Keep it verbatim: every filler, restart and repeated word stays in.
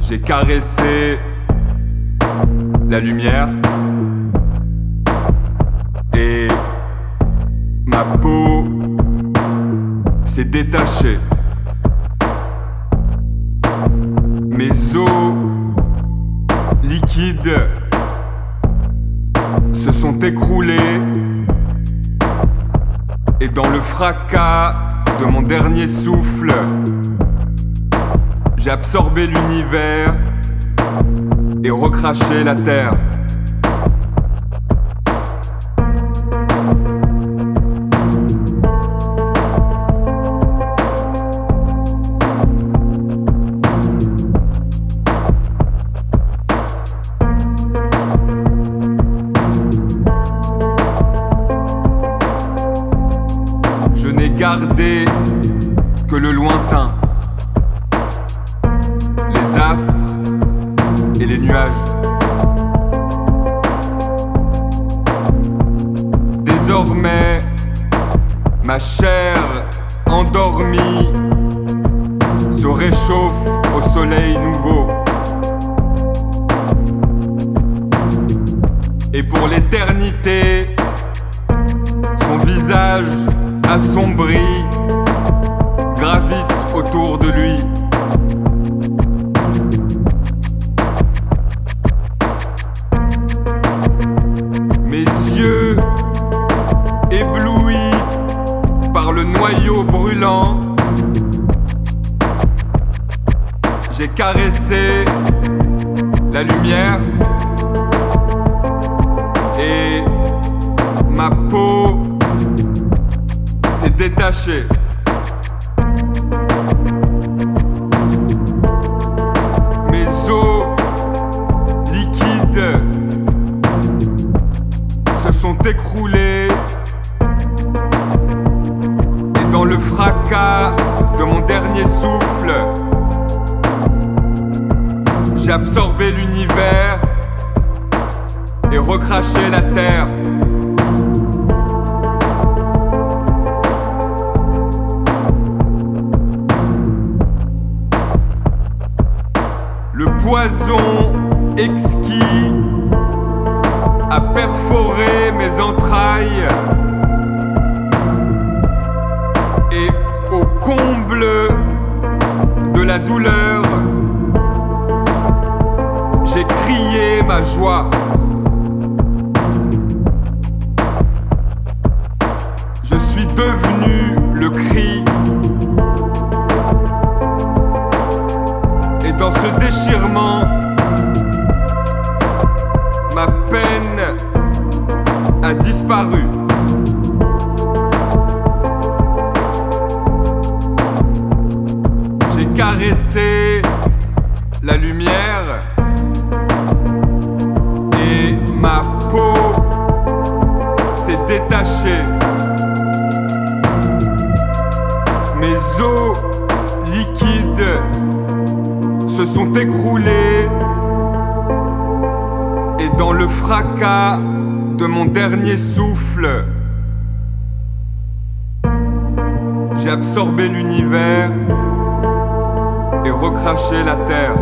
J'ai caressé la lumière et ma peau s'est détachée. Mes os liquides se sont écroulés et dans le fracas de mon dernier souffle, j'ai absorbé l'univers et recraché la terre. Je n'ai gardé que le lointain, les astres et les nuages. Désormais, ma chair endormie se réchauffe au soleil nouveau. Et pour l'éternité, son visage assombri gravite autour de lui. Brûlant, j'ai caressé la lumière et ma peau s'est détachée. Mes os liquides se sont écroulés. Dans le fracas de mon dernier souffle, j'ai absorbé l'univers et recraché la terre. Le poison exquis a perforé mes entrailles. Et au comble de la douleur, j'ai crié ma joie. Je suis devenu le cri. Et dans ce déchirement, ma peine a disparu. Caresser la lumière et ma peau s'est détachée. Mes os liquides se sont écroulés et dans le fracas de mon dernier souffle, j'ai absorbé l'univers et recracher la terre.